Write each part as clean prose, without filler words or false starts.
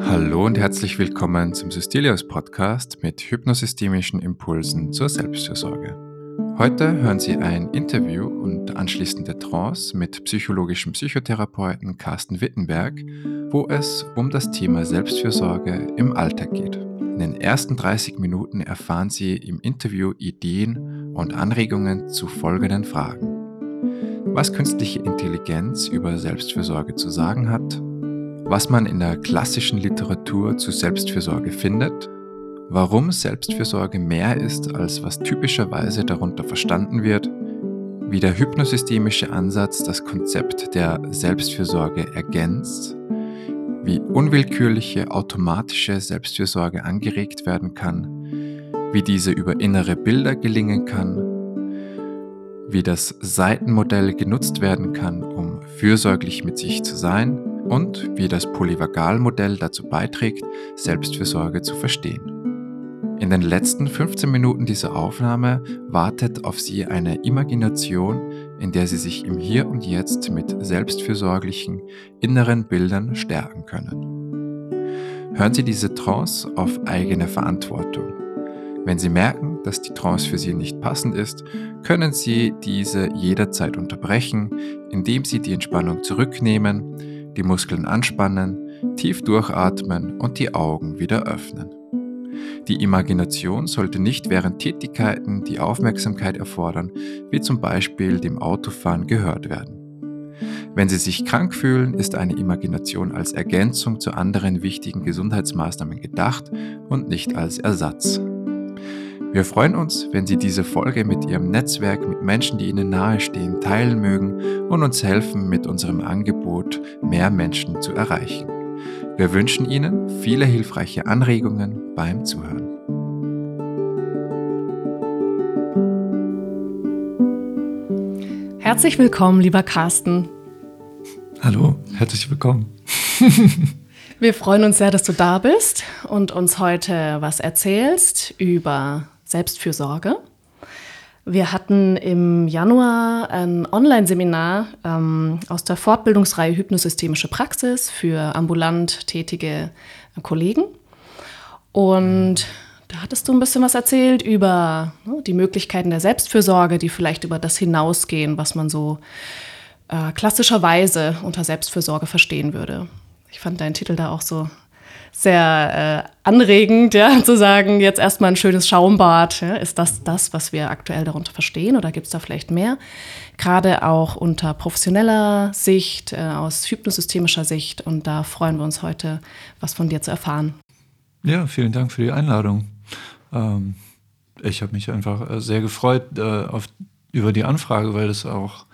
Hallo und herzlich willkommen zum sysTelios Podcast mit hypnosystemischen Impulsen zur Selbstfürsorge. Heute hören Sie ein Interview und anschließende Trance mit psychologischem Psychotherapeuten Carsten Wittenberg, wo es um das Thema Selbstfürsorge im Alltag geht. In den ersten 30 Minuten erfahren Sie im Interview Ideen und Anregungen zu folgenden Fragen: Was künstliche Intelligenz über Selbstfürsorge zu sagen hat, was man in der klassischen Literatur zu Selbstfürsorge findet, warum Selbstfürsorge mehr ist, als was typischerweise darunter verstanden wird, wie der hypnosystemische Ansatz das Konzept der Selbstfürsorge ergänzt, wie unwillkürliche, automatische Selbstfürsorge angeregt werden kann, wie diese über innere Bilder gelingen kann, wie das Seitenmodell genutzt werden kann, um fürsorglich mit sich zu sein und wie das Polyvagalmodell dazu beiträgt, Selbstfürsorge zu verstehen. In den letzten 15 Minuten dieser Aufnahme wartet auf Sie eine Imagination, in der Sie sich im Hier und Jetzt mit selbstfürsorglichen inneren Bildern stärken können. Hören Sie diese Trance auf eigene Verantwortung. Wenn Sie merken, dass die Trance für Sie nicht passend ist, können Sie diese jederzeit unterbrechen, indem Sie die Entspannung zurücknehmen, die Muskeln anspannen, tief durchatmen und die Augen wieder öffnen. Die Imagination sollte nicht während Tätigkeiten, die Aufmerksamkeit erfordern, wie zum Beispiel dem Autofahren, gehört werden. Wenn Sie sich krank fühlen, ist eine Imagination als Ergänzung zu anderen wichtigen Gesundheitsmaßnahmen gedacht und nicht als Ersatz. Wir freuen uns, wenn Sie diese Folge mit Ihrem Netzwerk, mit Menschen, die Ihnen nahestehen, teilen mögen und uns helfen, mit unserem Angebot mehr Menschen zu erreichen. Wir wünschen Ihnen viele hilfreiche Anregungen beim Zuhören. Herzlich willkommen, lieber Carsten. Hallo, herzlich willkommen. Wir freuen uns sehr, dass du da bist und uns heute was erzählst über Selbstfürsorge. Wir hatten im Januar ein Online-Seminar aus der Fortbildungsreihe Hypnosystemische Praxis für ambulant tätige Kollegen. Und da hattest du ein bisschen was erzählt über die Möglichkeiten der Selbstfürsorge, die vielleicht über das hinausgehen, was man so klassischerweise unter Selbstfürsorge verstehen würde. Ich fand deinen Titel da auch so sehr anregend, ja, zu sagen, jetzt erstmal ein schönes Schaumbad. Ja, ist das, was wir aktuell darunter verstehen, oder gibt es da vielleicht mehr? Gerade auch unter professioneller Sicht, aus hypnosystemischer Sicht, und da freuen wir uns heute, was von dir zu erfahren. Ja, vielen Dank für die Einladung. Ich habe mich einfach sehr gefreut über die Anfrage, weil das auch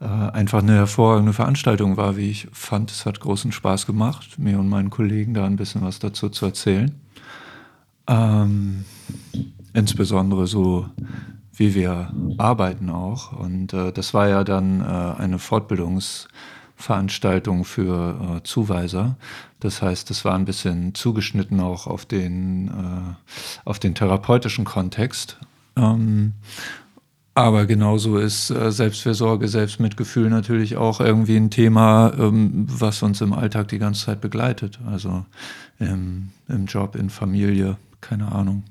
einfach eine hervorragende Veranstaltung war, wie ich fand. Es hat großen Spaß gemacht, mir und meinen Kollegen da ein bisschen was dazu zu erzählen. Insbesondere so, wie wir arbeiten auch. Und das war ja dann eine Fortbildungsveranstaltung für Zuweiser. Das heißt, das war ein bisschen zugeschnitten auch auf den therapeutischen Kontext. Aber genauso ist Selbstfürsorge, Selbstmitgefühl natürlich auch irgendwie ein Thema, was uns im Alltag die ganze Zeit begleitet. Also im Job, in Familie, keine Ahnung.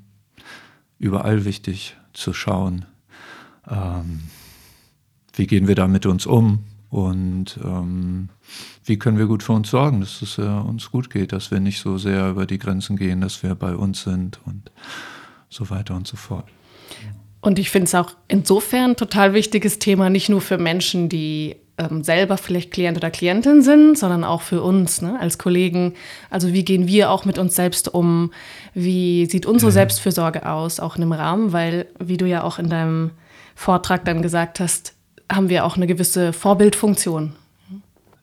Überall wichtig zu schauen, wie gehen wir da mit uns um und wie können wir gut für uns sorgen, dass es uns gut geht, dass wir nicht so sehr über die Grenzen gehen, dass wir bei uns sind und so weiter und so fort. Und ich finde es auch insofern ein total wichtiges Thema, nicht nur für Menschen, die selber vielleicht Klient oder Klientin sind, sondern auch für uns, ne, als Kollegen. Also wie gehen wir auch mit uns selbst um? Wie sieht unsere Selbstfürsorge aus, auch in dem Rahmen? Weil, wie du ja auch in deinem Vortrag dann gesagt hast, haben wir auch eine gewisse Vorbildfunktion.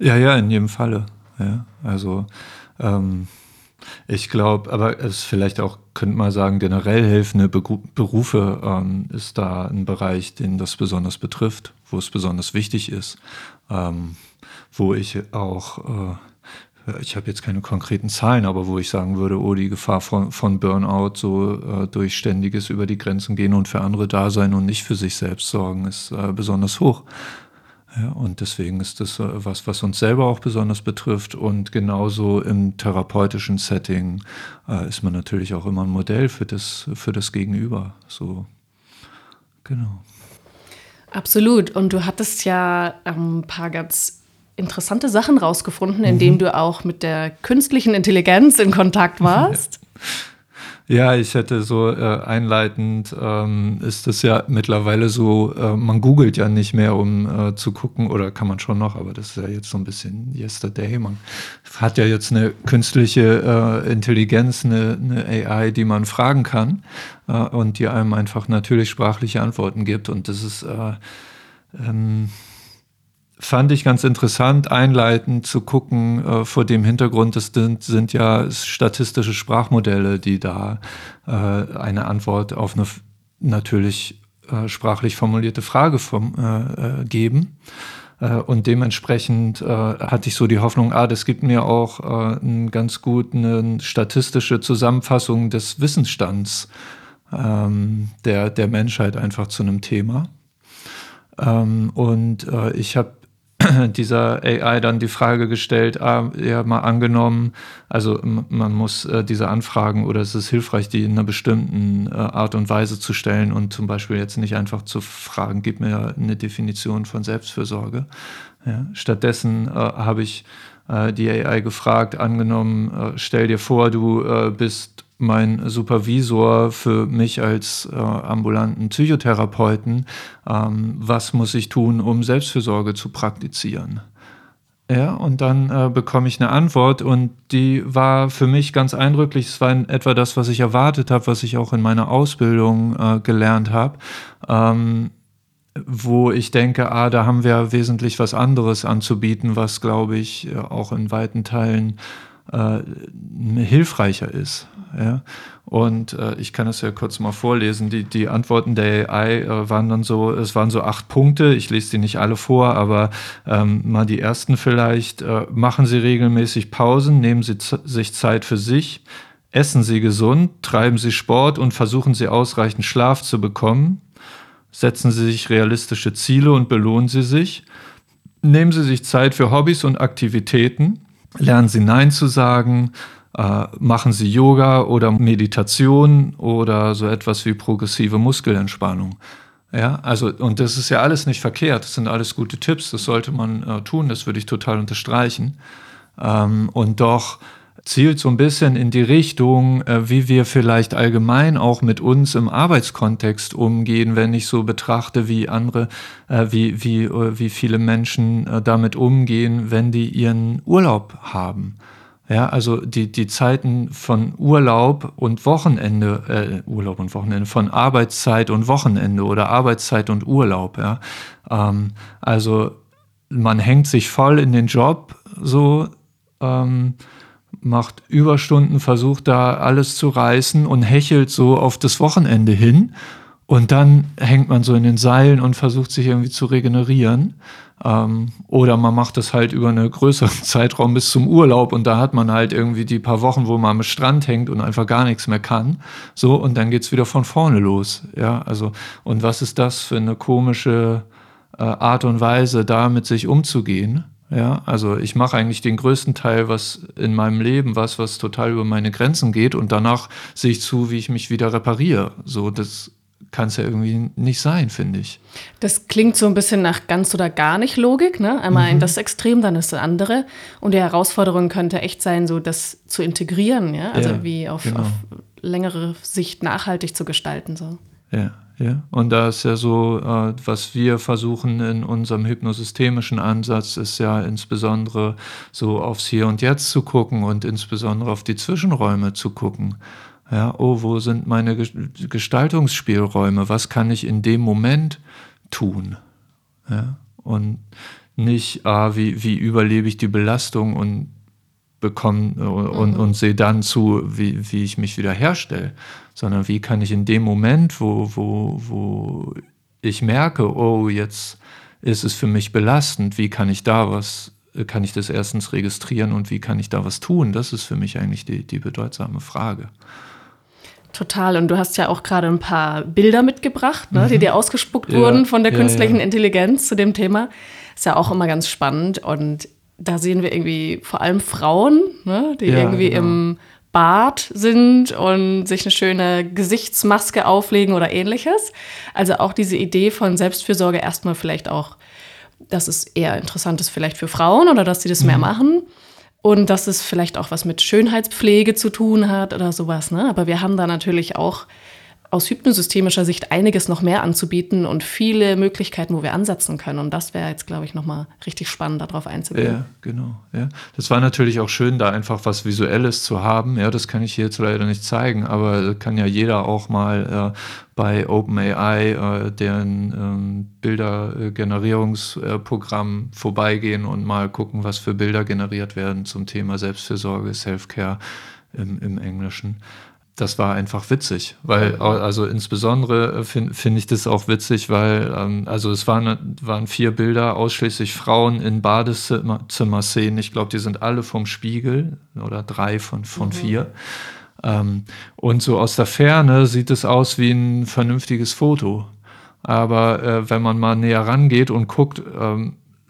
Ja, in jedem Falle. Ja, also ich glaube, aber es vielleicht auch, könnte man sagen, generell helfende Berufe ist da ein Bereich, den das besonders betrifft, wo es besonders wichtig ist, wo ich auch ich habe jetzt keine konkreten Zahlen, aber wo ich sagen würde, oh, die Gefahr von Burnout, so durch ständiges über die Grenzen gehen und für andere da sein und nicht für sich selbst sorgen, ist besonders hoch. Ja, und deswegen ist das was uns selber auch besonders betrifft, und genauso im therapeutischen Setting ist man natürlich auch immer ein Modell für das Gegenüber. So, genau. Absolut. Und du hattest ja ein paar ganz interessante Sachen rausgefunden, indem du auch mit der künstlichen Intelligenz in Kontakt warst. Ja, ich hätte so einleitend, ist das ja mittlerweile so, man googelt ja nicht mehr, um zu gucken, oder kann man schon noch, aber das ist ja jetzt so ein bisschen yesterday. Man hat ja jetzt eine künstliche Intelligenz, eine AI, die man fragen kann und die einem einfach natürlich sprachliche Antworten gibt, und das ist fand ich ganz interessant, einleitend zu gucken, vor dem Hintergrund, das sind ja statistische Sprachmodelle, die da eine Antwort auf eine natürlich sprachlich formulierte Frage geben. Und dementsprechend hatte ich so die Hoffnung, das gibt mir auch eine ganz gute statistische Zusammenfassung des Wissensstands der Menschheit einfach zu einem Thema. Und ich habe dieser AI dann die Frage gestellt, mal angenommen, also man muss diese Anfragen, oder es ist hilfreich, die in einer bestimmten Art und Weise zu stellen und zum Beispiel jetzt nicht einfach zu fragen, gib mir eine Definition von Selbstfürsorge. Ja, stattdessen habe ich die AI gefragt, angenommen, stell dir vor, du bist mein Supervisor für mich als ambulanten Psychotherapeuten, was muss ich tun, um Selbstfürsorge zu praktizieren? Ja, und dann bekomme ich eine Antwort, und die war für mich ganz eindrücklich. Es war in etwa das, was ich erwartet habe, was ich auch in meiner Ausbildung gelernt habe, wo ich denke, da haben wir wesentlich was anderes anzubieten, was, glaube ich, auch in weiten Teilen hilfreicher ist. Ja? Und ich kann das ja kurz mal vorlesen. Die Antworten der AI waren dann so, es waren so 8 Punkte, ich lese die nicht alle vor, aber mal die ersten vielleicht. Machen Sie regelmäßig Pausen, nehmen Sie sich Zeit für sich, essen Sie gesund, treiben Sie Sport und versuchen Sie ausreichend Schlaf zu bekommen, setzen Sie sich realistische Ziele und belohnen Sie sich, nehmen Sie sich Zeit für Hobbys und Aktivitäten, lernen Sie Nein zu sagen, machen Sie Yoga oder Meditation oder so etwas wie progressive Muskelentspannung. Ja, also, und das ist ja alles nicht verkehrt, das sind alles gute Tipps, das sollte man tun, das würde ich total unterstreichen. Und doch zielt so ein bisschen in die Richtung, wie wir vielleicht allgemein auch mit uns im Arbeitskontext umgehen, wenn ich so betrachte, wie andere, wie viele Menschen damit umgehen, wenn die ihren Urlaub haben. Ja, also die Zeiten von Urlaub und Wochenende, von Arbeitszeit und Wochenende oder Arbeitszeit und Urlaub. Ja? Also man hängt sich voll in den Job, so, macht Überstunden, versucht da alles zu reißen und hechelt so auf das Wochenende hin, und dann hängt man so in den Seilen und versucht sich irgendwie zu regenerieren, oder man macht das halt über einen größeren Zeitraum bis zum Urlaub, und da hat man halt irgendwie die paar Wochen, wo man am Strand hängt und einfach gar nichts mehr kann, so, und dann geht's wieder von vorne los, ja, also, und was ist das für eine komische Art und Weise, da mit sich umzugehen? Ja, also ich mache eigentlich den größten Teil in meinem Leben, was total über meine Grenzen geht, und danach sehe ich zu, wie ich mich wieder repariere. So, das kann es ja irgendwie nicht sein, finde ich. Das klingt so ein bisschen nach ganz oder gar nicht Logik, ne? Einmal in das Extrem, dann das andere. Und die Herausforderung könnte echt sein, so das zu integrieren, ja? Also ja, wie auf längere Sicht nachhaltig zu gestalten. So. Ja. Ja, und da ist ja so, was wir versuchen in unserem hypnosystemischen Ansatz, ist ja insbesondere so aufs Hier und Jetzt zu gucken und insbesondere auf die Zwischenräume zu gucken. Ja, wo sind meine Gestaltungsspielräume? Was kann ich in dem Moment tun? Ja, und nicht, wie überlebe ich die Belastung und und sehe dann zu, wie ich mich wieder herstelle, sondern wie kann ich in dem Moment, wo ich merke, jetzt ist es für mich belastend, wie kann ich da was kann ich das erstens registrieren und wie kann ich da was tun? Das ist für mich eigentlich die bedeutsame Frage. Total. Und du hast ja auch gerade ein paar Bilder mitgebracht, ne, die dir ausgespuckt wurden von der künstlichen Intelligenz zu dem Thema. Ist ja auch immer ganz spannend. Und da sehen wir irgendwie vor allem Frauen, ne, die im Bad sind und sich eine schöne Gesichtsmaske auflegen oder ähnliches. Also auch diese Idee von Selbstfürsorge erstmal vielleicht auch, dass es eher interessant ist vielleicht für Frauen oder dass sie das mehr machen und dass es vielleicht auch was mit Schönheitspflege zu tun hat oder sowas, ne? Aber wir haben da natürlich auch aus hypnosystemischer Sicht einiges noch mehr anzubieten und viele Möglichkeiten, wo wir ansetzen können. Und das wäre jetzt, glaube ich, nochmal richtig spannend, darauf einzugehen. Ja, genau. Ja. Das war natürlich auch schön, da einfach was Visuelles zu haben. Ja, das kann ich hier jetzt leider nicht zeigen, aber kann ja jeder auch mal bei OpenAI, deren Bildergenerierungsprogramm, vorbeigehen und mal gucken, was für Bilder generiert werden zum Thema Selbstfürsorge, Self-Care im Englischen. Das war einfach witzig, weil, also insbesondere find ich das auch witzig, weil, also es waren 4 Bilder, ausschließlich Frauen in Badezimmer-Szenen. Ich glaube, die sind alle vom Spiegel oder 3 von 4. Und so aus der Ferne sieht es aus wie ein vernünftiges Foto. Aber wenn man mal näher rangeht und guckt,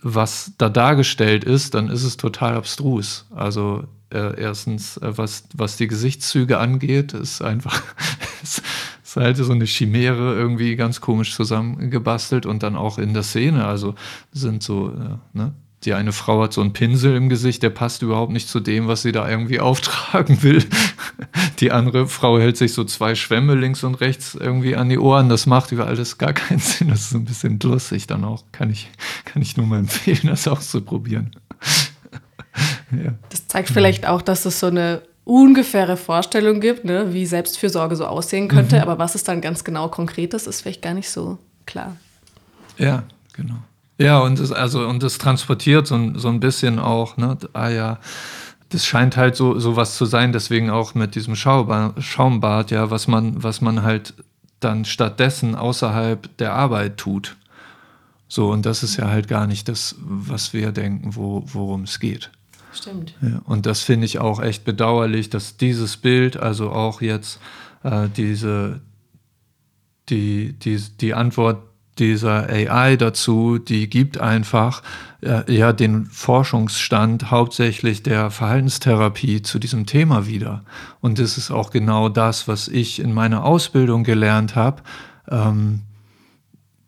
was da dargestellt ist, dann ist es total abstrus. Also erstens, was die Gesichtszüge angeht, ist einfach ist halt so eine Chimäre irgendwie ganz komisch zusammengebastelt und dann auch in der Szene. Also sind so, ne? Die eine Frau hat so einen Pinsel im Gesicht, der passt überhaupt nicht zu dem, was sie da irgendwie auftragen will. Die andere Frau hält sich so 2 Schwämme links und rechts irgendwie an die Ohren. Das macht über alles gar keinen Sinn. Das ist ein bisschen lustig dann auch. Kann ich nur mal empfehlen, das auch zu probieren. Ja. Das zeigt vielleicht auch, dass es so eine ungefähre Vorstellung gibt, ne, wie Selbstfürsorge so aussehen könnte. Aber was es dann ganz genau konkret ist vielleicht gar nicht so klar. Ja, genau. Ja, und es transportiert so ein bisschen auch, ne, das scheint halt so was zu sein, deswegen auch mit diesem Schaumbad, ja, was man halt dann stattdessen außerhalb der Arbeit tut. So, und das ist ja halt gar nicht das, was wir denken, worum es geht. Stimmt. Ja, und das finde ich auch echt bedauerlich, dass dieses Bild, also auch jetzt die Antwort dieser AI dazu, die gibt einfach den Forschungsstand hauptsächlich der Verhaltenstherapie zu diesem Thema wieder. Und das ist auch genau das, was ich in meiner Ausbildung gelernt habe,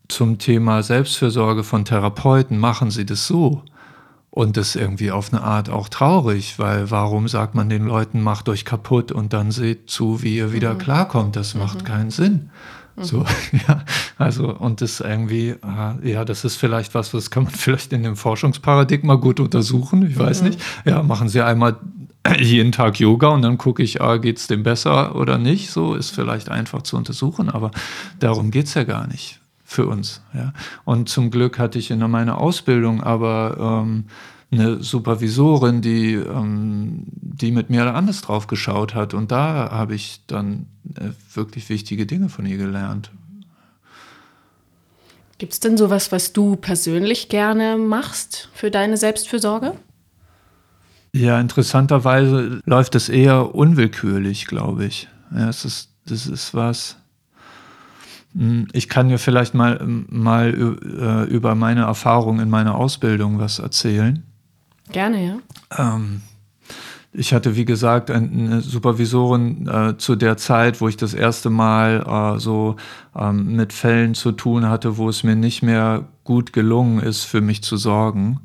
zum Thema Selbstfürsorge von Therapeuten, machen sie das so. Und das ist irgendwie auf eine Art auch traurig, weil warum sagt man den Leuten, macht euch kaputt und dann seht zu, wie ihr wieder klarkommt. Das macht keinen Sinn. So, ja, also, und das irgendwie, ja, das ist vielleicht was kann man vielleicht in dem Forschungsparadigma gut untersuchen, ich weiß nicht. Ja, machen Sie einmal jeden Tag Yoga und dann gucke ich, geht es dem besser oder nicht? So ist vielleicht einfach zu untersuchen, aber darum geht es ja gar nicht. Für uns, ja. Und zum Glück hatte ich in meiner Ausbildung aber eine Supervisorin, die mit mir anders drauf geschaut hat. Und da habe ich dann wirklich wichtige Dinge von ihr gelernt. Gibt es denn sowas, was du persönlich gerne machst für deine Selbstfürsorge? Ja, interessanterweise läuft es eher unwillkürlich, glaube ich. Ja, das ist was. Ich kann ja vielleicht mal über meine Erfahrung in meiner Ausbildung was erzählen. Gerne, ja. Ich hatte, wie gesagt, eine Supervisorin zu der Zeit, wo ich das erste Mal mit Fällen zu tun hatte, wo es mir nicht mehr gut gelungen ist, für mich zu sorgen.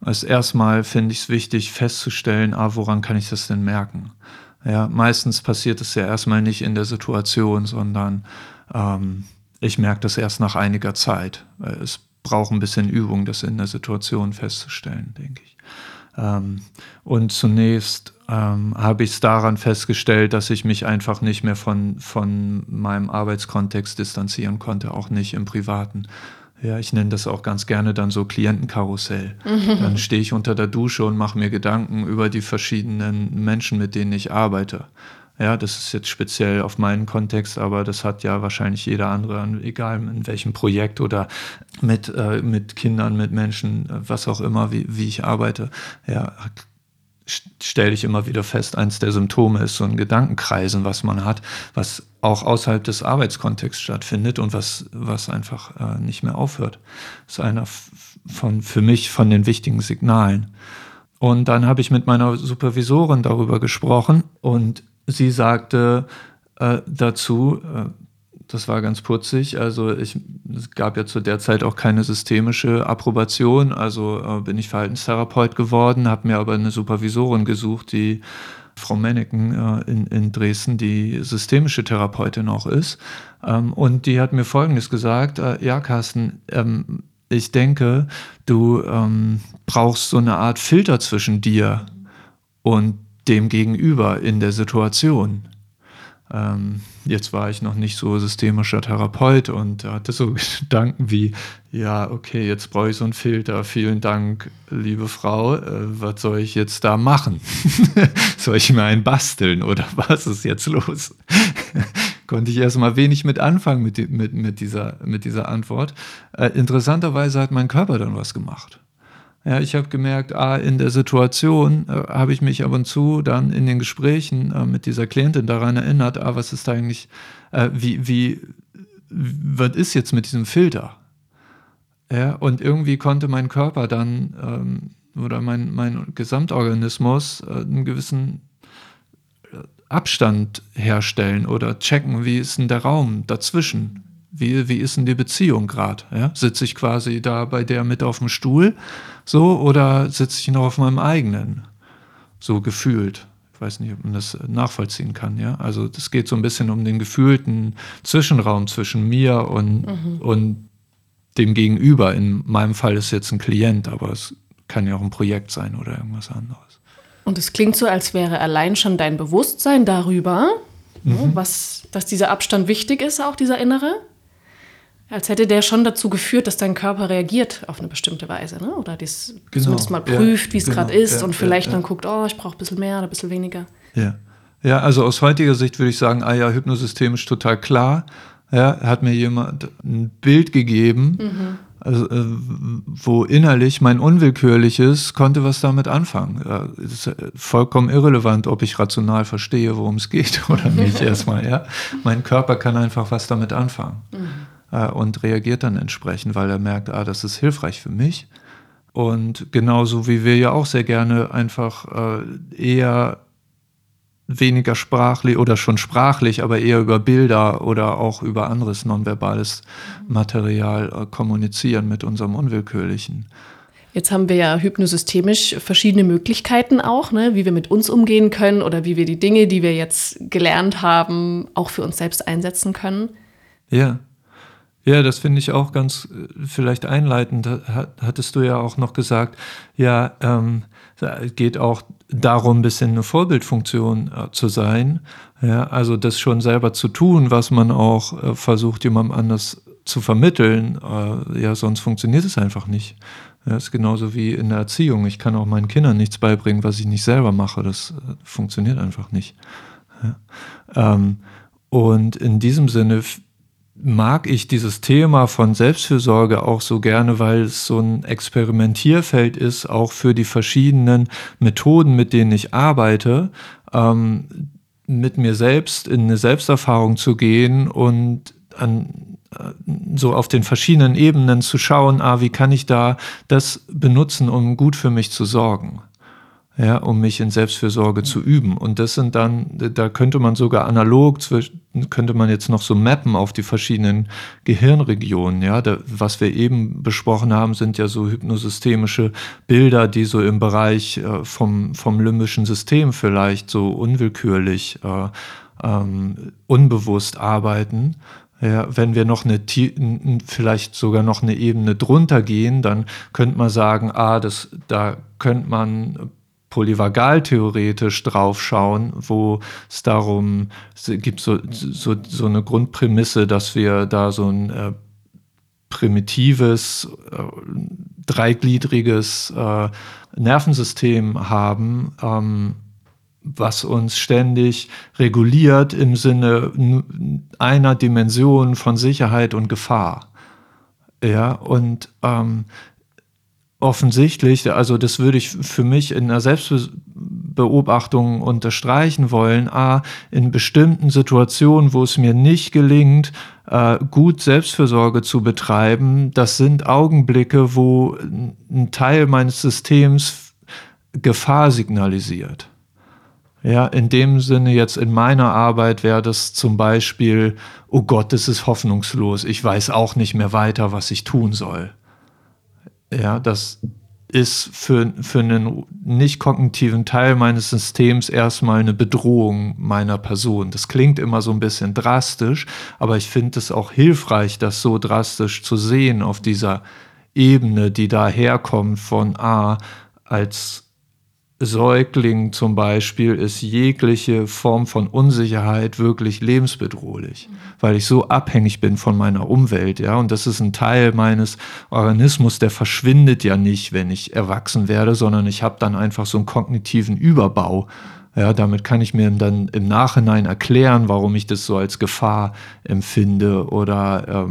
Als erstmal finde ich es wichtig, festzustellen, woran kann ich das denn merken? Ja, meistens passiert es ja erstmal nicht in der Situation, sondern ich merke das erst nach einiger Zeit. Es braucht ein bisschen Übung, das in der Situation festzustellen, denke ich. Und zunächst habe ich es daran festgestellt, dass ich mich einfach nicht mehr von meinem Arbeitskontext distanzieren konnte, auch nicht im Privaten. Ja, ich nenne das auch ganz gerne dann so Klientenkarussell. Dann stehe ich unter der Dusche und mache mir Gedanken über die verschiedenen Menschen, mit denen ich arbeite. Ja, das ist jetzt speziell auf meinen Kontext, aber das hat ja wahrscheinlich jeder andere, egal in welchem Projekt oder mit Kindern, mit Menschen, was auch immer, wie ich arbeite. Ja, stelle ich immer wieder fest, eins der Symptome ist so ein Gedankenkreisen, was man hat, was auch außerhalb des Arbeitskontexts stattfindet und was einfach nicht mehr aufhört. Das ist einer für mich von den wichtigen Signalen. Und dann habe ich mit meiner Supervisorin darüber gesprochen und sie sagte dazu, das war ganz putzig, also es gab ja zu der Zeit auch keine systemische Approbation, also bin ich Verhaltenstherapeut geworden, habe mir aber eine Supervisorin gesucht, die Frau Menneken in Dresden, die systemische Therapeutin auch ist. Und die hat mir Folgendes gesagt, ja Carsten, ich denke, du brauchst so eine Art Filter zwischen dir und dem Gegenüber in der Situation. Jetzt war ich noch nicht so systemischer Therapeut und hatte so Gedanken wie, ja, okay, jetzt brauche ich so einen Filter, vielen Dank, liebe Frau, was soll ich jetzt da machen? Soll ich mir einen basteln oder was ist jetzt los? Konnte ich erstmal wenig mit anfangen mit dieser Antwort. Interessanterweise hat mein Körper dann was gemacht. Ja, ich habe gemerkt, in der Situation habe ich mich ab und zu dann in den Gesprächen mit dieser Klientin daran erinnert, was ist da eigentlich, was ist jetzt mit diesem Filter? Ja, und irgendwie konnte mein Körper dann oder mein Gesamtorganismus einen gewissen Abstand herstellen oder checken, wie ist denn der Raum dazwischen? Wie ist denn die Beziehung gerade? Ja? Sitze ich quasi da bei der mit auf dem Stuhl so oder sitze ich noch auf meinem eigenen? So gefühlt. Ich weiß nicht, ob man das nachvollziehen kann. Ja? Also das geht so ein bisschen um den gefühlten Zwischenraum zwischen mir und dem Gegenüber. In meinem Fall ist jetzt ein Klient, aber es kann ja auch ein Projekt sein oder irgendwas anderes. Und es klingt so, als wäre allein schon dein Bewusstsein darüber, dass dieser Abstand wichtig ist, auch dieser innere, als hätte der schon dazu geführt, dass dein Körper reagiert auf eine bestimmte Weise, ne? Oder das zumindest mal prüft, wie es gerade ist und vielleicht dann guckt, ich brauche ein bisschen mehr oder ein bisschen weniger. Ja, also aus heutiger Sicht würde ich sagen, hypnosystemisch total klar. Ja, hat mir jemand ein Bild gegeben, also, wo innerlich mein Unwillkürliches konnte was damit anfangen. Es ist vollkommen irrelevant, ob ich rational verstehe, worum es geht oder nicht erstmal. Ja? Mein Körper kann einfach was damit anfangen und reagiert dann entsprechend, weil er merkt, das ist hilfreich für mich. Und genauso wie wir ja auch sehr gerne einfach eher weniger sprachlich oder schon sprachlich, aber eher über Bilder oder auch über anderes nonverbales Material kommunizieren mit unserem Unwillkürlichen. Jetzt haben wir ja hypnosystemisch verschiedene Möglichkeiten auch, ne, wie wir mit uns umgehen können oder wie wir die Dinge, die wir jetzt gelernt haben, auch für uns selbst einsetzen können. Ja, das finde ich auch ganz vielleicht einleitend. Hattest du ja auch noch gesagt, geht auch darum, ein bisschen eine Vorbildfunktion zu sein. Ja, also das schon selber zu tun, was man auch versucht, jemandem anders zu vermitteln. Sonst funktioniert es einfach nicht. Das ist genauso wie in der Erziehung. Ich kann auch meinen Kindern nichts beibringen, was ich nicht selber mache. Das funktioniert einfach nicht. Ja. Und in diesem Sinne mag ich dieses Thema von Selbstfürsorge auch so gerne, weil es so ein Experimentierfeld ist, auch für die verschiedenen Methoden, mit denen ich arbeite, mit mir selbst in eine Selbsterfahrung zu gehen und so auf den verschiedenen Ebenen zu schauen, wie kann ich da das benutzen, um gut für mich zu sorgen. Ja, um mich in Selbstfürsorge zu üben. Und das sind dann, da könnte man sogar analog, könnte man jetzt noch so mappen auf die verschiedenen Gehirnregionen. Ja, was wir eben besprochen haben, sind ja so hypnosystemische Bilder, die so im Bereich vom limbischen System vielleicht so unwillkürlich, unbewusst arbeiten. Ja, wenn wir noch vielleicht sogar noch eine Ebene drunter gehen, dann könnte man sagen, da könnte man polyvagal theoretisch drauf schauen, wo es darum gibt, so eine Grundprämisse, dass wir da so ein primitives, dreigliedriges Nervensystem haben, was uns ständig reguliert im Sinne einer Dimension von Sicherheit und Gefahr. Ja, und offensichtlich, also das würde ich für mich in einer Selbstbeobachtung unterstreichen wollen, in bestimmten Situationen, wo es mir nicht gelingt, gut Selbstfürsorge zu betreiben, das sind Augenblicke, wo ein Teil meines Systems Gefahr signalisiert. Ja, in dem Sinne jetzt in meiner Arbeit wäre das zum Beispiel, oh Gott, das ist hoffnungslos, ich weiß auch nicht mehr weiter, was ich tun soll. Ja, das ist für einen nicht kognitiven Teil meines Systems erstmal eine Bedrohung meiner Person. Das klingt immer so ein bisschen drastisch, aber ich finde es auch hilfreich, das so drastisch zu sehen auf dieser Ebene, die daherkommt von als Säugling zum Beispiel ist jegliche Form von Unsicherheit wirklich lebensbedrohlich, weil ich so abhängig bin von meiner Umwelt, ja, und das ist ein Teil meines Organismus, der verschwindet ja nicht, wenn ich erwachsen werde, sondern ich habe dann einfach so einen kognitiven Überbau. Ja, damit kann ich mir dann im Nachhinein erklären, warum ich das so als Gefahr empfinde oder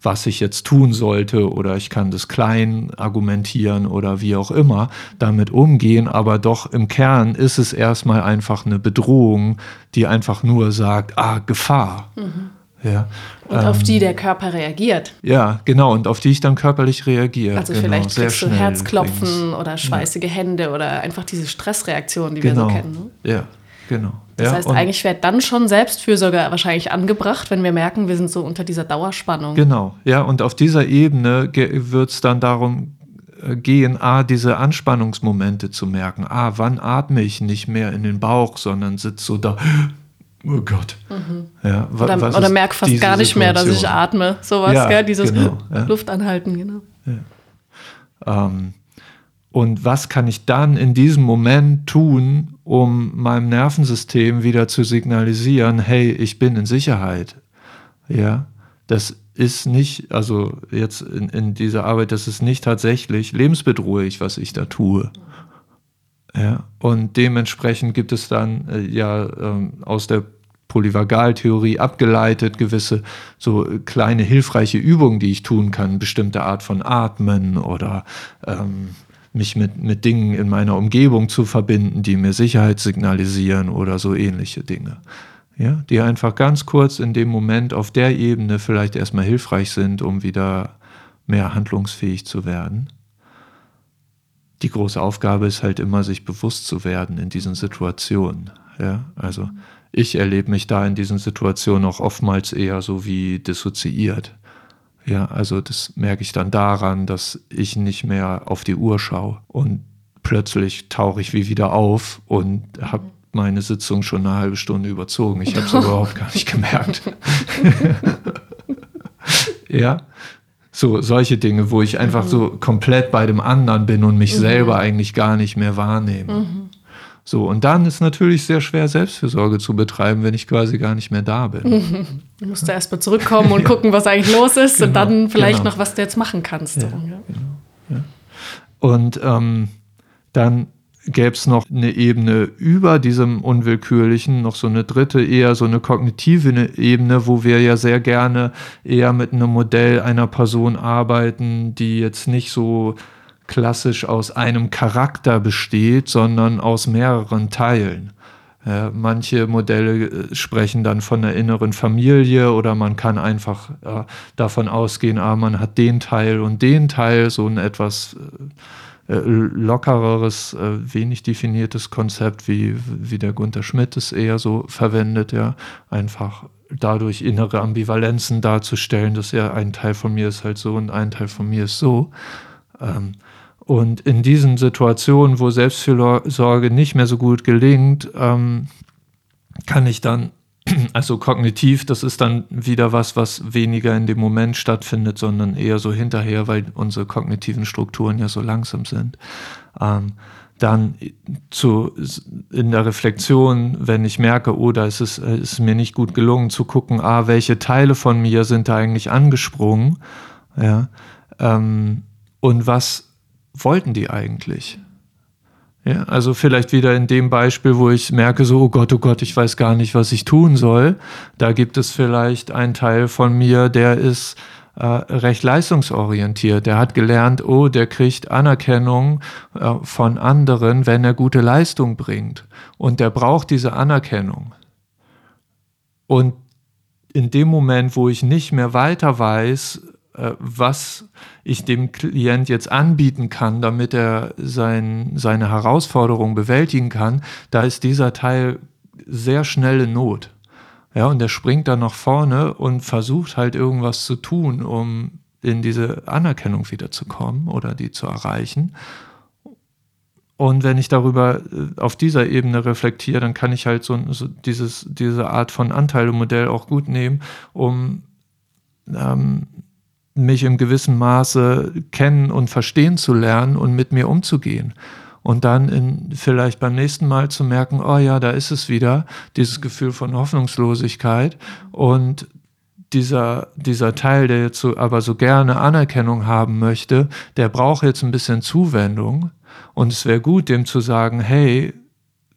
was ich jetzt tun sollte, oder ich kann das klein argumentieren oder wie auch immer damit umgehen, aber doch im Kern ist es erstmal einfach eine Bedrohung, die einfach nur sagt, Gefahr. Mhm. Ja, und auf die der Körper reagiert. Ja, genau, und auf die ich dann körperlich reagiere. Also genau, vielleicht kriegst du Herzklopfen übrigens. Oder schweißige Hände oder einfach diese Stressreaktionen, die genau. Wir so kennen. Ne? Ja, genau. Das heißt, eigentlich wäre dann schon Selbstfürsorge wahrscheinlich angebracht, wenn wir merken, wir sind so unter dieser Dauerspannung. Genau, ja, und auf dieser Ebene wird es dann darum gehen, diese Anspannungsmomente zu merken. Wann atme ich nicht mehr in den Bauch, sondern sitze so da... Oh Gott. Mhm. Ja, oder merke fast gar nicht mehr, dass ich atme. Sowas, ja, gell? Dieses genau, ja. Luft anhalten, genau. Ja. Und was kann ich dann in diesem Moment tun, um meinem Nervensystem wieder zu signalisieren, hey, ich bin in Sicherheit? Ja, das ist nicht, also jetzt in dieser Arbeit, das ist nicht tatsächlich lebensbedrohlich, was ich da tue. Ja, und dementsprechend gibt es dann aus der Polyvagaltheorie abgeleitet gewisse so kleine hilfreiche Übungen, die ich tun kann, bestimmte Art von Atmen oder mich mit Dingen in meiner Umgebung zu verbinden, die mir Sicherheit signalisieren oder so ähnliche Dinge. Ja, die einfach ganz kurz in dem Moment auf der Ebene vielleicht erstmal hilfreich sind, um wieder mehr handlungsfähig zu werden. Die große Aufgabe ist halt immer, sich bewusst zu werden in diesen Situationen. Ja? Also ich erlebe mich da in diesen Situationen auch oftmals eher so wie dissoziiert. Ja? Also das merke ich dann daran, dass ich nicht mehr auf die Uhr schaue. Und plötzlich tauche ich wieder auf und habe meine Sitzung schon eine halbe Stunde überzogen. Ich habe es überhaupt gar nicht gemerkt. Ja. So, solche Dinge, wo ich einfach so komplett bei dem anderen bin und mich selber eigentlich gar nicht mehr wahrnehme. Mhm. So, und dann ist natürlich sehr schwer, Selbstfürsorge zu betreiben, wenn ich quasi gar nicht mehr da bin. Mhm. Du musst erst mal zurückkommen und gucken, was eigentlich los ist, genau, und dann vielleicht noch, was du jetzt machen kannst. Ja, so. Ja. Genau, ja. Und dann gäbe es noch eine Ebene über diesem Unwillkürlichen, noch so eine dritte, eher so eine kognitive Ebene, wo wir ja sehr gerne eher mit einem Modell einer Person arbeiten, die jetzt nicht so klassisch aus einem Charakter besteht, sondern aus mehreren Teilen. Manche Modelle sprechen dann von der inneren Familie, oder man kann einfach davon ausgehen, man hat den Teil und den Teil, so ein etwas... lockereres, wenig definiertes Konzept, wie der Gunther Schmidt es eher so verwendet, ja, einfach dadurch innere Ambivalenzen darzustellen, dass ja ein Teil von mir ist halt so und ein Teil von mir ist so. Und in diesen Situationen, wo Selbstfürsorge nicht mehr so gut gelingt, kann ich dann, also kognitiv, das ist dann wieder was weniger in dem Moment stattfindet, sondern eher so hinterher, weil unsere kognitiven Strukturen ja so langsam sind. Dann in der Reflexion, wenn ich merke, da ist mir nicht gut gelungen, zu gucken, welche Teile von mir sind da eigentlich angesprungen, ja, und was wollten die eigentlich? Ja, also vielleicht wieder in dem Beispiel, wo ich merke, so, oh Gott, ich weiß gar nicht, was ich tun soll. Da gibt es vielleicht einen Teil von mir, der ist recht leistungsorientiert. Der hat gelernt, oh, der kriegt Anerkennung von anderen, wenn er gute Leistung bringt. Und der braucht diese Anerkennung. Und in dem Moment, wo ich nicht mehr weiter weiß, was ich dem Klient jetzt anbieten kann, damit er seine Herausforderung bewältigen kann, da ist dieser Teil sehr schnell in Not. Ja, und der springt dann nach vorne und versucht halt irgendwas zu tun, um in diese Anerkennung wiederzukommen oder die zu erreichen. Und wenn ich darüber auf dieser Ebene reflektiere, dann kann ich halt diese Art von Anteile-Modell auch gut nehmen, um mich im gewissen Maße kennen und verstehen zu lernen und mit mir umzugehen. Und dann vielleicht beim nächsten Mal zu merken, oh ja, da ist es wieder, dieses Gefühl von Hoffnungslosigkeit. Und dieser Teil, der jetzt aber so gerne Anerkennung haben möchte, der braucht jetzt ein bisschen Zuwendung. Und es wäre gut, dem zu sagen, hey,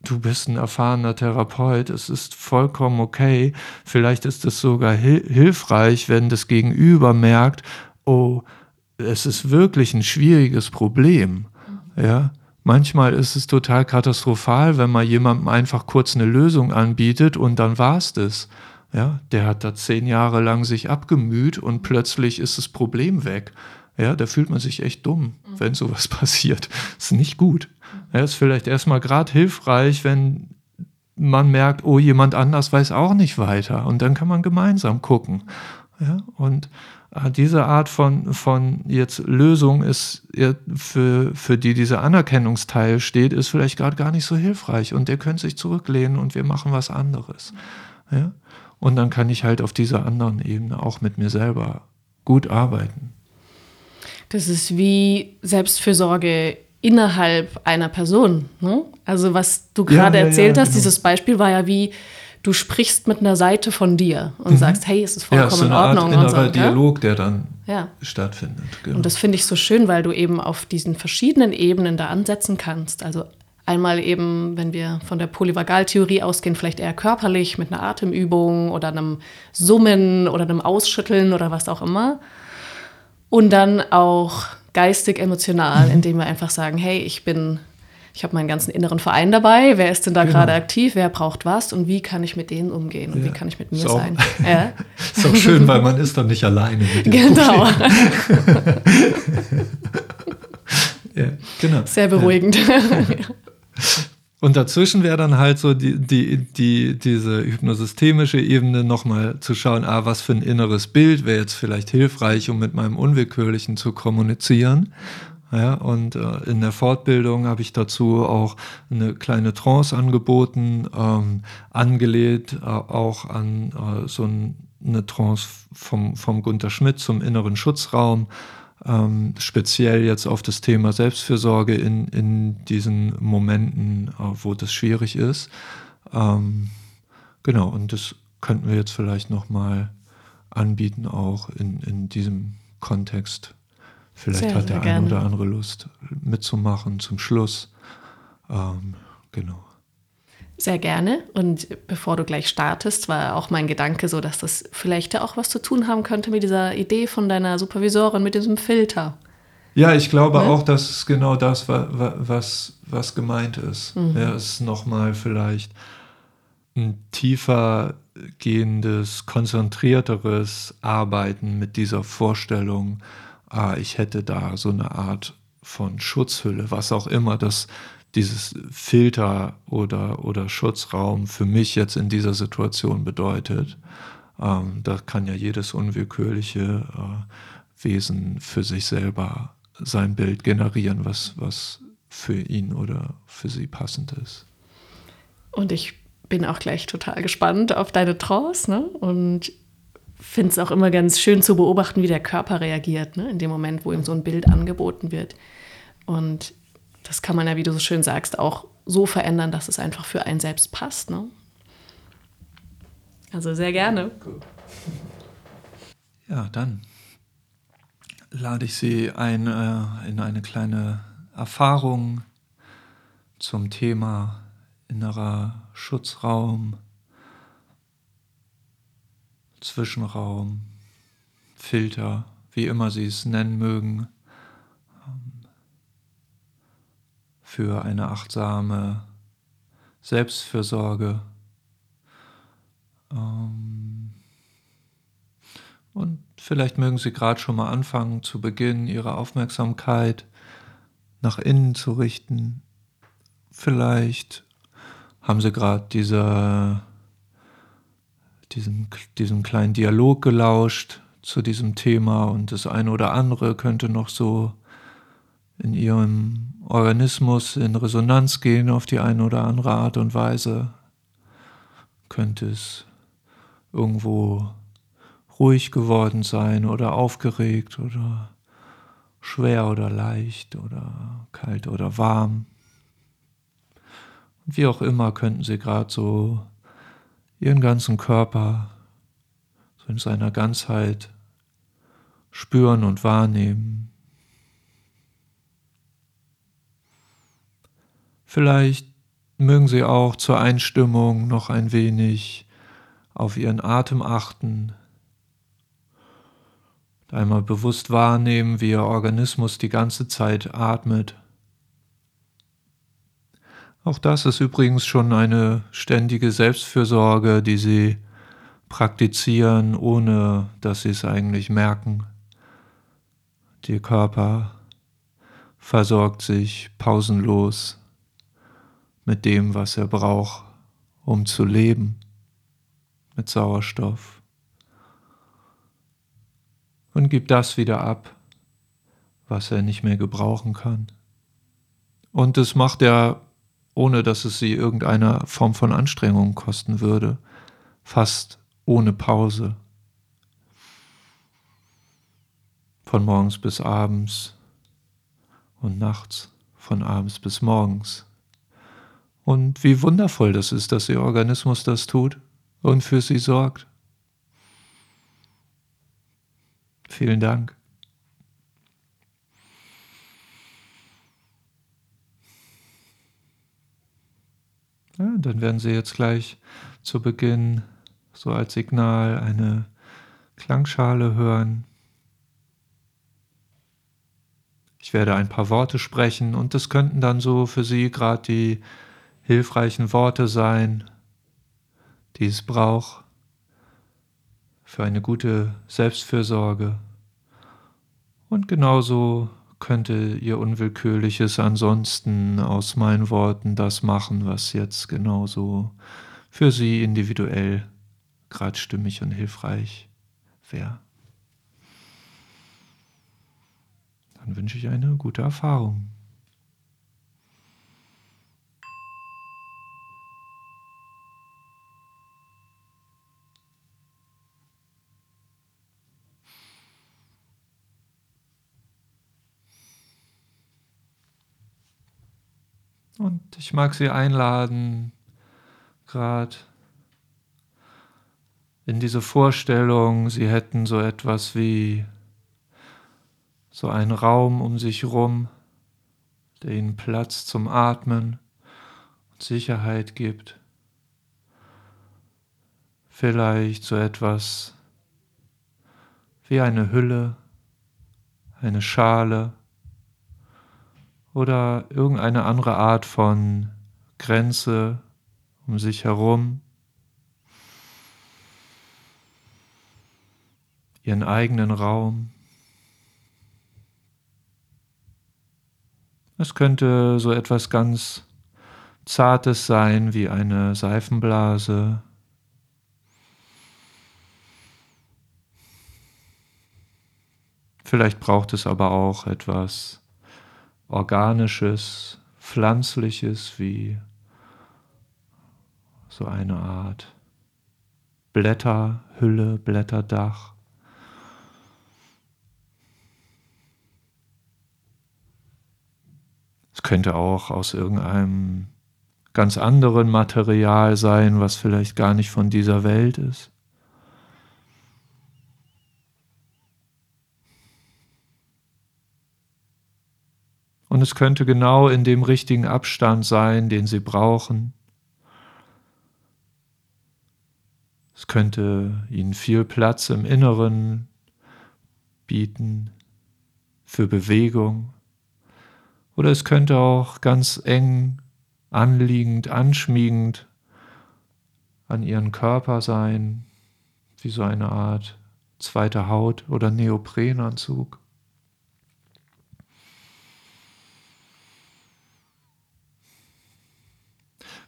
du bist ein erfahrener Therapeut, es ist vollkommen okay. Vielleicht ist es sogar hilfreich, wenn das Gegenüber merkt, oh, es ist wirklich ein schwieriges Problem. Ja? Manchmal ist es total katastrophal, wenn man jemandem einfach kurz eine Lösung anbietet und dann war es das. Ja? Der hat da 10 Jahre lang sich abgemüht und plötzlich ist das Problem weg. Ja, da fühlt man sich echt dumm, wenn sowas passiert. Ist nicht gut. Ja, ist vielleicht erstmal gerade hilfreich, wenn man merkt, oh, jemand anders weiß auch nicht weiter. Und dann kann man gemeinsam gucken. Ja, und diese Art von jetzt Lösung ist, für die dieser Anerkennungsteil steht, ist vielleicht gerade gar nicht so hilfreich. Und der könnte sich zurücklehnen und wir machen was anderes. Ja, und dann kann ich halt auf dieser anderen Ebene auch mit mir selber gut arbeiten. Das ist wie Selbstfürsorge innerhalb einer Person. Ne? Also was du gerade erzählt hast, genau. Dieses Beispiel war ja wie, du sprichst mit einer Seite von dir und sagst, hey, es ist vollkommen in Ordnung. Ja, so eine Art innerer Dialog, der dann stattfindet. Genau. Und das finde ich so schön, weil du eben auf diesen verschiedenen Ebenen da ansetzen kannst. Also einmal eben, wenn wir von der Polyvagaltheorie ausgehen, vielleicht eher körperlich mit einer Atemübung oder einem Summen oder einem Ausschütteln oder was auch immer. Und dann auch geistig, emotional, indem wir einfach sagen, hey, ich habe meinen ganzen inneren Verein dabei, wer ist denn da gerade aktiv, wer braucht was und wie kann ich mit denen umgehen und wie kann ich mit mir sein. Ja. Ist auch schön, weil man ist dann nicht alleine mit dem Problem. Genau. Sehr beruhigend. Und dazwischen wäre dann halt so diese hypnosystemische Ebene nochmal zu schauen, was für ein inneres Bild wäre jetzt vielleicht hilfreich, um mit meinem Unwillkürlichen zu kommunizieren. Ja, und in der Fortbildung habe ich dazu auch eine kleine Trance angeboten, angelehnt auch an so eine Trance vom Gunther Schmidt zum inneren Schutzraum. Speziell jetzt auf das Thema Selbstfürsorge in diesen Momenten, wo das schwierig ist. Genau, und das könnten wir jetzt vielleicht nochmal anbieten, auch in diesem Kontext. Vielleicht sehr, hat der eine oder andere Lust mitzumachen zum Schluss. Genau. Sehr gerne. Und bevor du gleich startest, war auch mein Gedanke so, dass das vielleicht ja auch was zu tun haben könnte mit dieser Idee von deiner Supervisorin, mit diesem Filter. Ja, ich glaube auch, das ist genau das, was gemeint ist. Ja, es ist nochmal vielleicht ein tiefer gehendes, konzentrierteres Arbeiten mit dieser Vorstellung, ich hätte da so eine Art von Schutzhülle, was auch immer das dieses Filter oder Schutzraum für mich jetzt in dieser Situation bedeutet. Da kann ja jedes unwillkürliche Wesen für sich selber sein Bild generieren, was für ihn oder für sie passend ist. Und ich bin auch gleich total gespannt auf deine Trance, ne? Und finde es auch immer ganz schön zu beobachten, wie der Körper reagiert, ne? In dem Moment, wo ihm so ein Bild angeboten wird. Und das kann man ja, wie du so schön sagst, auch so verändern, dass es einfach für einen selbst passt. Ne? Also sehr gerne. Ja, dann lade ich Sie ein in eine kleine Erfahrung zum Thema innerer Schutzraum, Zwischenraum, Filter, wie immer Sie es nennen mögen, für eine achtsame Selbstfürsorge und vielleicht mögen Sie gerade schon mal anfangen, zu Beginn Ihre Aufmerksamkeit nach innen zu richten. Vielleicht haben Sie gerade diesem kleinen Dialog gelauscht zu diesem Thema und das eine oder andere könnte noch so in Ihrem Organismus in Resonanz gehen auf die eine oder andere Art und Weise. Könnte es irgendwo ruhig geworden sein oder aufgeregt oder schwer oder leicht oder kalt oder warm. Und wie auch immer könnten Sie gerade so Ihren ganzen Körper so in seiner Ganzheit spüren und wahrnehmen. Vielleicht mögen Sie auch zur Einstimmung noch ein wenig auf Ihren Atem achten. Einmal bewusst wahrnehmen, wie Ihr Organismus die ganze Zeit atmet. Auch das ist übrigens schon eine ständige Selbstfürsorge, die Sie praktizieren, ohne dass Sie es eigentlich merken. Der Körper versorgt sich pausenlos mit dem, was er braucht, um zu leben, mit Sauerstoff. Und gibt das wieder ab, was er nicht mehr gebrauchen kann. Und das macht er, ohne dass es Sie irgendeiner Form von Anstrengung kosten würde, fast ohne Pause. Von morgens bis abends und nachts, von abends bis morgens. Und wie wundervoll das ist, dass Ihr Organismus das tut und für Sie sorgt. Vielen Dank. Ja, dann werden Sie jetzt gleich zu Beginn so als Signal eine Klangschale hören. Ich werde ein paar Worte sprechen und das könnten dann so für Sie gerade die hilfreichen Worte sein, die es braucht für eine gute Selbstfürsorge. Und genauso könnte Ihr Unwillkürliches ansonsten aus meinen Worten das machen, was jetzt genauso für Sie individuell gerade stimmig und hilfreich wäre. Dann wünsche ich eine gute Erfahrung. Und ich mag Sie einladen, gerade in diese Vorstellung, Sie hätten so etwas wie so einen Raum um sich rum, der Ihnen Platz zum Atmen und Sicherheit gibt. Vielleicht so etwas wie eine Hülle, eine Schale, oder irgendeine andere Art von Grenze um sich herum, Ihren eigenen Raum. Es könnte so etwas ganz Zartes sein, wie eine Seifenblase. Vielleicht braucht es aber auch etwas Organisches, Pflanzliches, wie so eine Art Blätterhülle, Blätterdach. Es könnte auch aus irgendeinem ganz anderen Material sein, was vielleicht gar nicht von dieser Welt ist. und es könnte genau in dem richtigen Abstand sein, den Sie brauchen. Es könnte Ihnen viel Platz im Inneren bieten für Bewegung. Oder es könnte auch ganz eng, anliegend, anschmiegend an Ihren Körper sein, wie so eine Art zweite Haut oder Neoprenanzug.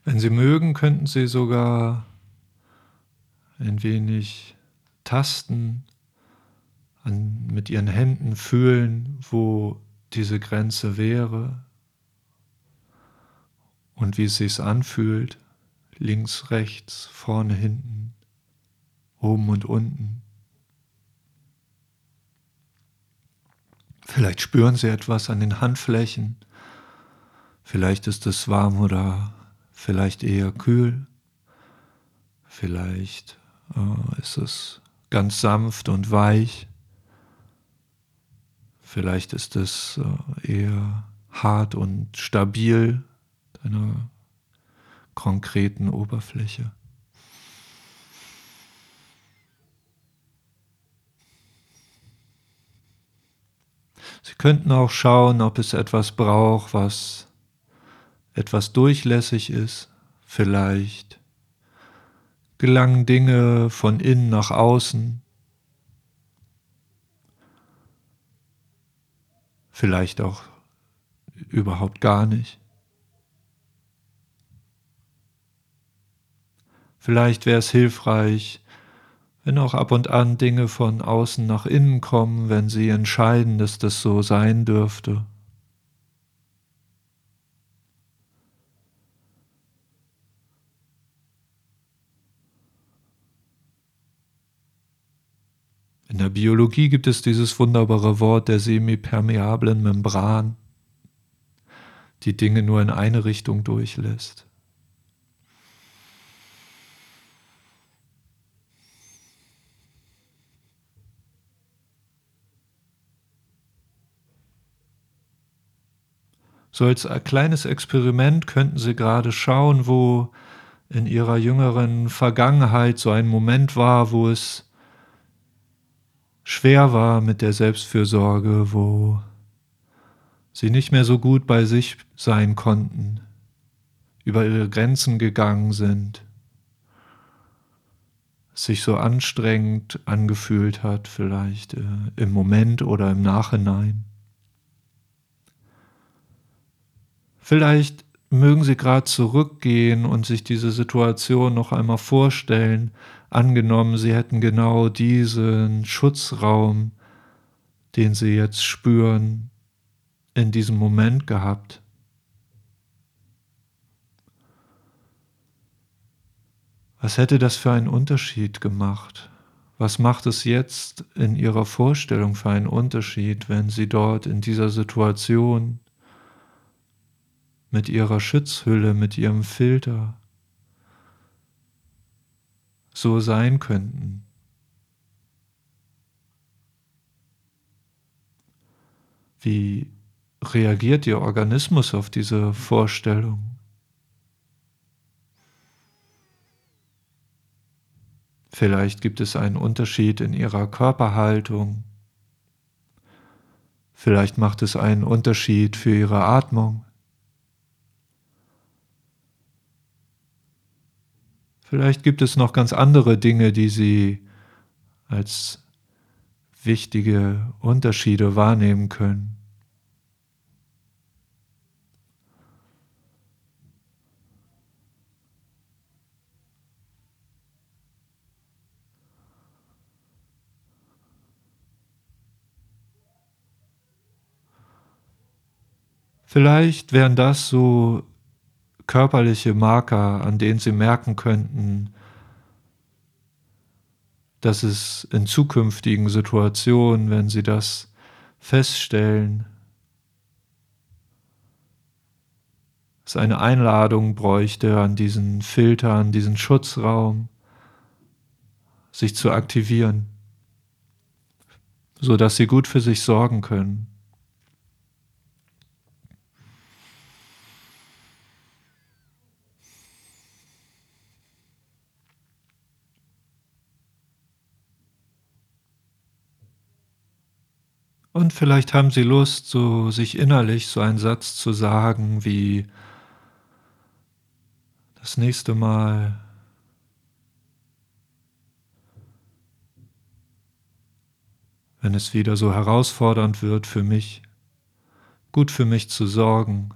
Wenn Sie mögen, könnten Sie sogar ein wenig tasten, mit Ihren Händen fühlen, wo diese Grenze wäre und wie es sich anfühlt, links, rechts, vorne, hinten, oben und unten. Vielleicht spüren Sie etwas an den Handflächen, vielleicht ist es warm oder vielleicht eher kühl, vielleicht ist es ganz sanft und weich, vielleicht ist es eher hart und stabil einer konkreten Oberfläche. Sie könnten auch schauen, ob es etwas braucht, was etwas durchlässig ist. Vielleicht gelangen Dinge von innen nach außen. Vielleicht auch überhaupt gar nicht. Vielleicht wäre es hilfreich, wenn auch ab und an Dinge von außen nach innen kommen, wenn Sie entscheiden, dass das so sein dürfte. In der Biologie gibt es dieses wunderbare Wort der semipermeablen Membran, die Dinge nur in eine Richtung durchlässt. So als ein kleines Experiment könnten Sie gerade schauen, wo in Ihrer jüngeren Vergangenheit so ein Moment war, wo es schwer war mit der Selbstfürsorge, wo Sie nicht mehr so gut bei sich sein konnten, über Ihre Grenzen gegangen sind, es sich so anstrengend angefühlt hat, vielleicht im Moment oder im Nachhinein. Vielleicht mögen Sie gerade zurückgehen und sich diese Situation noch einmal vorstellen, angenommen, Sie hätten genau diesen Schutzraum, den Sie jetzt spüren, in diesem Moment gehabt. Was hätte das für einen Unterschied gemacht? Was macht es jetzt in Ihrer Vorstellung für einen Unterschied, wenn Sie dort in dieser Situation mit Ihrer Schutzhülle, mit Ihrem Filter so sein könnten? Wie reagiert Ihr Organismus auf diese Vorstellung? Vielleicht gibt es einen Unterschied in Ihrer Körperhaltung. Vielleicht macht es einen Unterschied für Ihre Atmung. Vielleicht gibt es noch ganz andere Dinge, die Sie als wichtige Unterschiede wahrnehmen können. Vielleicht wären das so körperliche Marker, an denen Sie merken könnten, dass es in zukünftigen Situationen, wenn Sie das feststellen, es eine Einladung bräuchte, an diesen Filter, an diesen Schutzraum sich zu aktivieren, sodass Sie gut für sich sorgen können. Und vielleicht haben sie Lust, so sich innerlich so einen Satz zu sagen wie: Das nächste Mal wenn es wieder so herausfordernd wird für mich, gut für mich zu sorgen,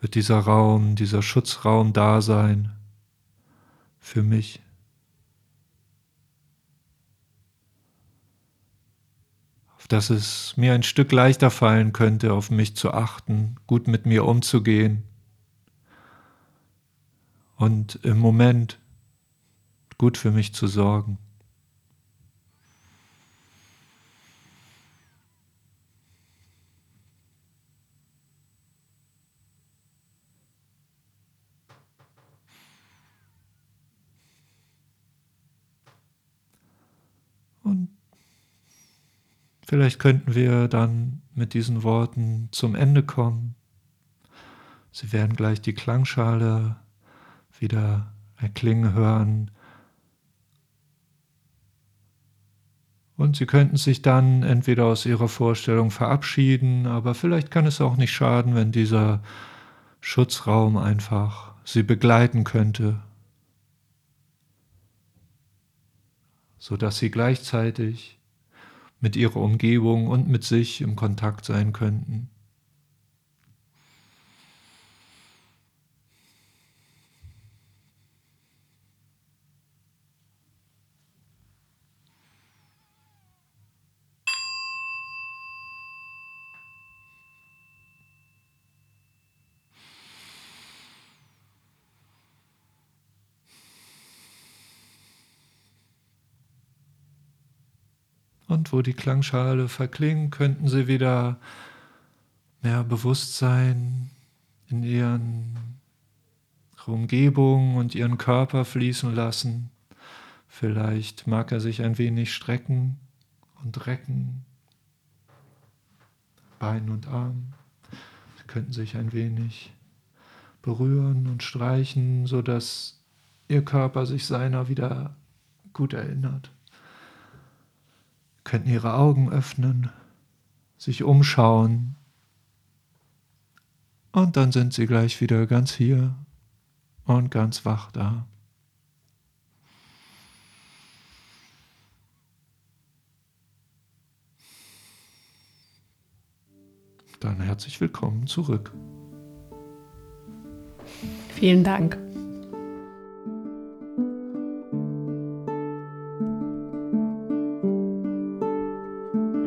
wird dieser Raum, dieser Schutzraum da sein für mich. Auf dass es mir ein Stück leichter fallen könnte, auf mich zu achten, gut mit mir umzugehen und im Moment gut für mich zu sorgen. Vielleicht könnten wir dann mit diesen Worten zum Ende kommen. Sie werden gleich die Klangschale wieder erklingen hören. Und Sie könnten sich dann entweder aus Ihrer Vorstellung verabschieden, aber vielleicht kann es auch nicht schaden, wenn dieser Schutzraum einfach Sie begleiten könnte, sodass Sie gleichzeitig mit ihrer Umgebung und mit sich im Kontakt sein könnten. Und wo die Klangschale verklingt, könnten Sie wieder mehr Bewusstsein in Ihre Umgebung und Ihren Körper fließen lassen. Vielleicht mag er sich ein wenig strecken und recken, Beinen und Armen. Sie könnten sich ein wenig berühren und streichen, sodass Ihr Körper sich seiner wieder gut erinnert. Könnten ihre Augen öffnen, sich umschauen und dann sind sie gleich wieder ganz hier und ganz wach da. Dann herzlich willkommen zurück. Vielen Dank.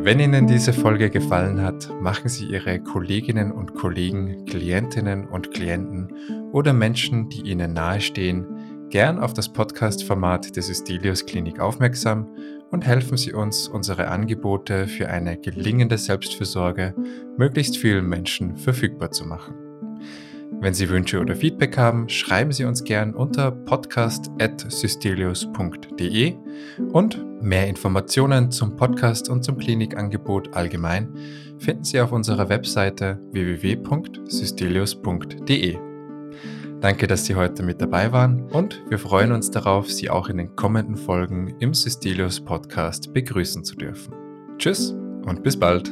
Wenn Ihnen diese Folge gefallen hat, machen Sie Ihre Kolleginnen und Kollegen, Klientinnen und Klienten oder Menschen, die Ihnen nahestehen, gern auf das Podcast-Format der sysTelios Klinik aufmerksam und helfen Sie uns, unsere Angebote für eine gelingende Selbstfürsorge möglichst vielen Menschen verfügbar zu machen. Wenn Sie Wünsche oder Feedback haben, schreiben Sie uns gern unter podcast@sysTelios.de. Und mehr Informationen zum Podcast und zum Klinikangebot allgemein finden Sie auf unserer Webseite www.sysTelios.de. Danke, dass Sie heute mit dabei waren und wir freuen uns darauf, Sie auch in den kommenden Folgen im sysTelios Podcast begrüßen zu dürfen. Tschüss und bis bald!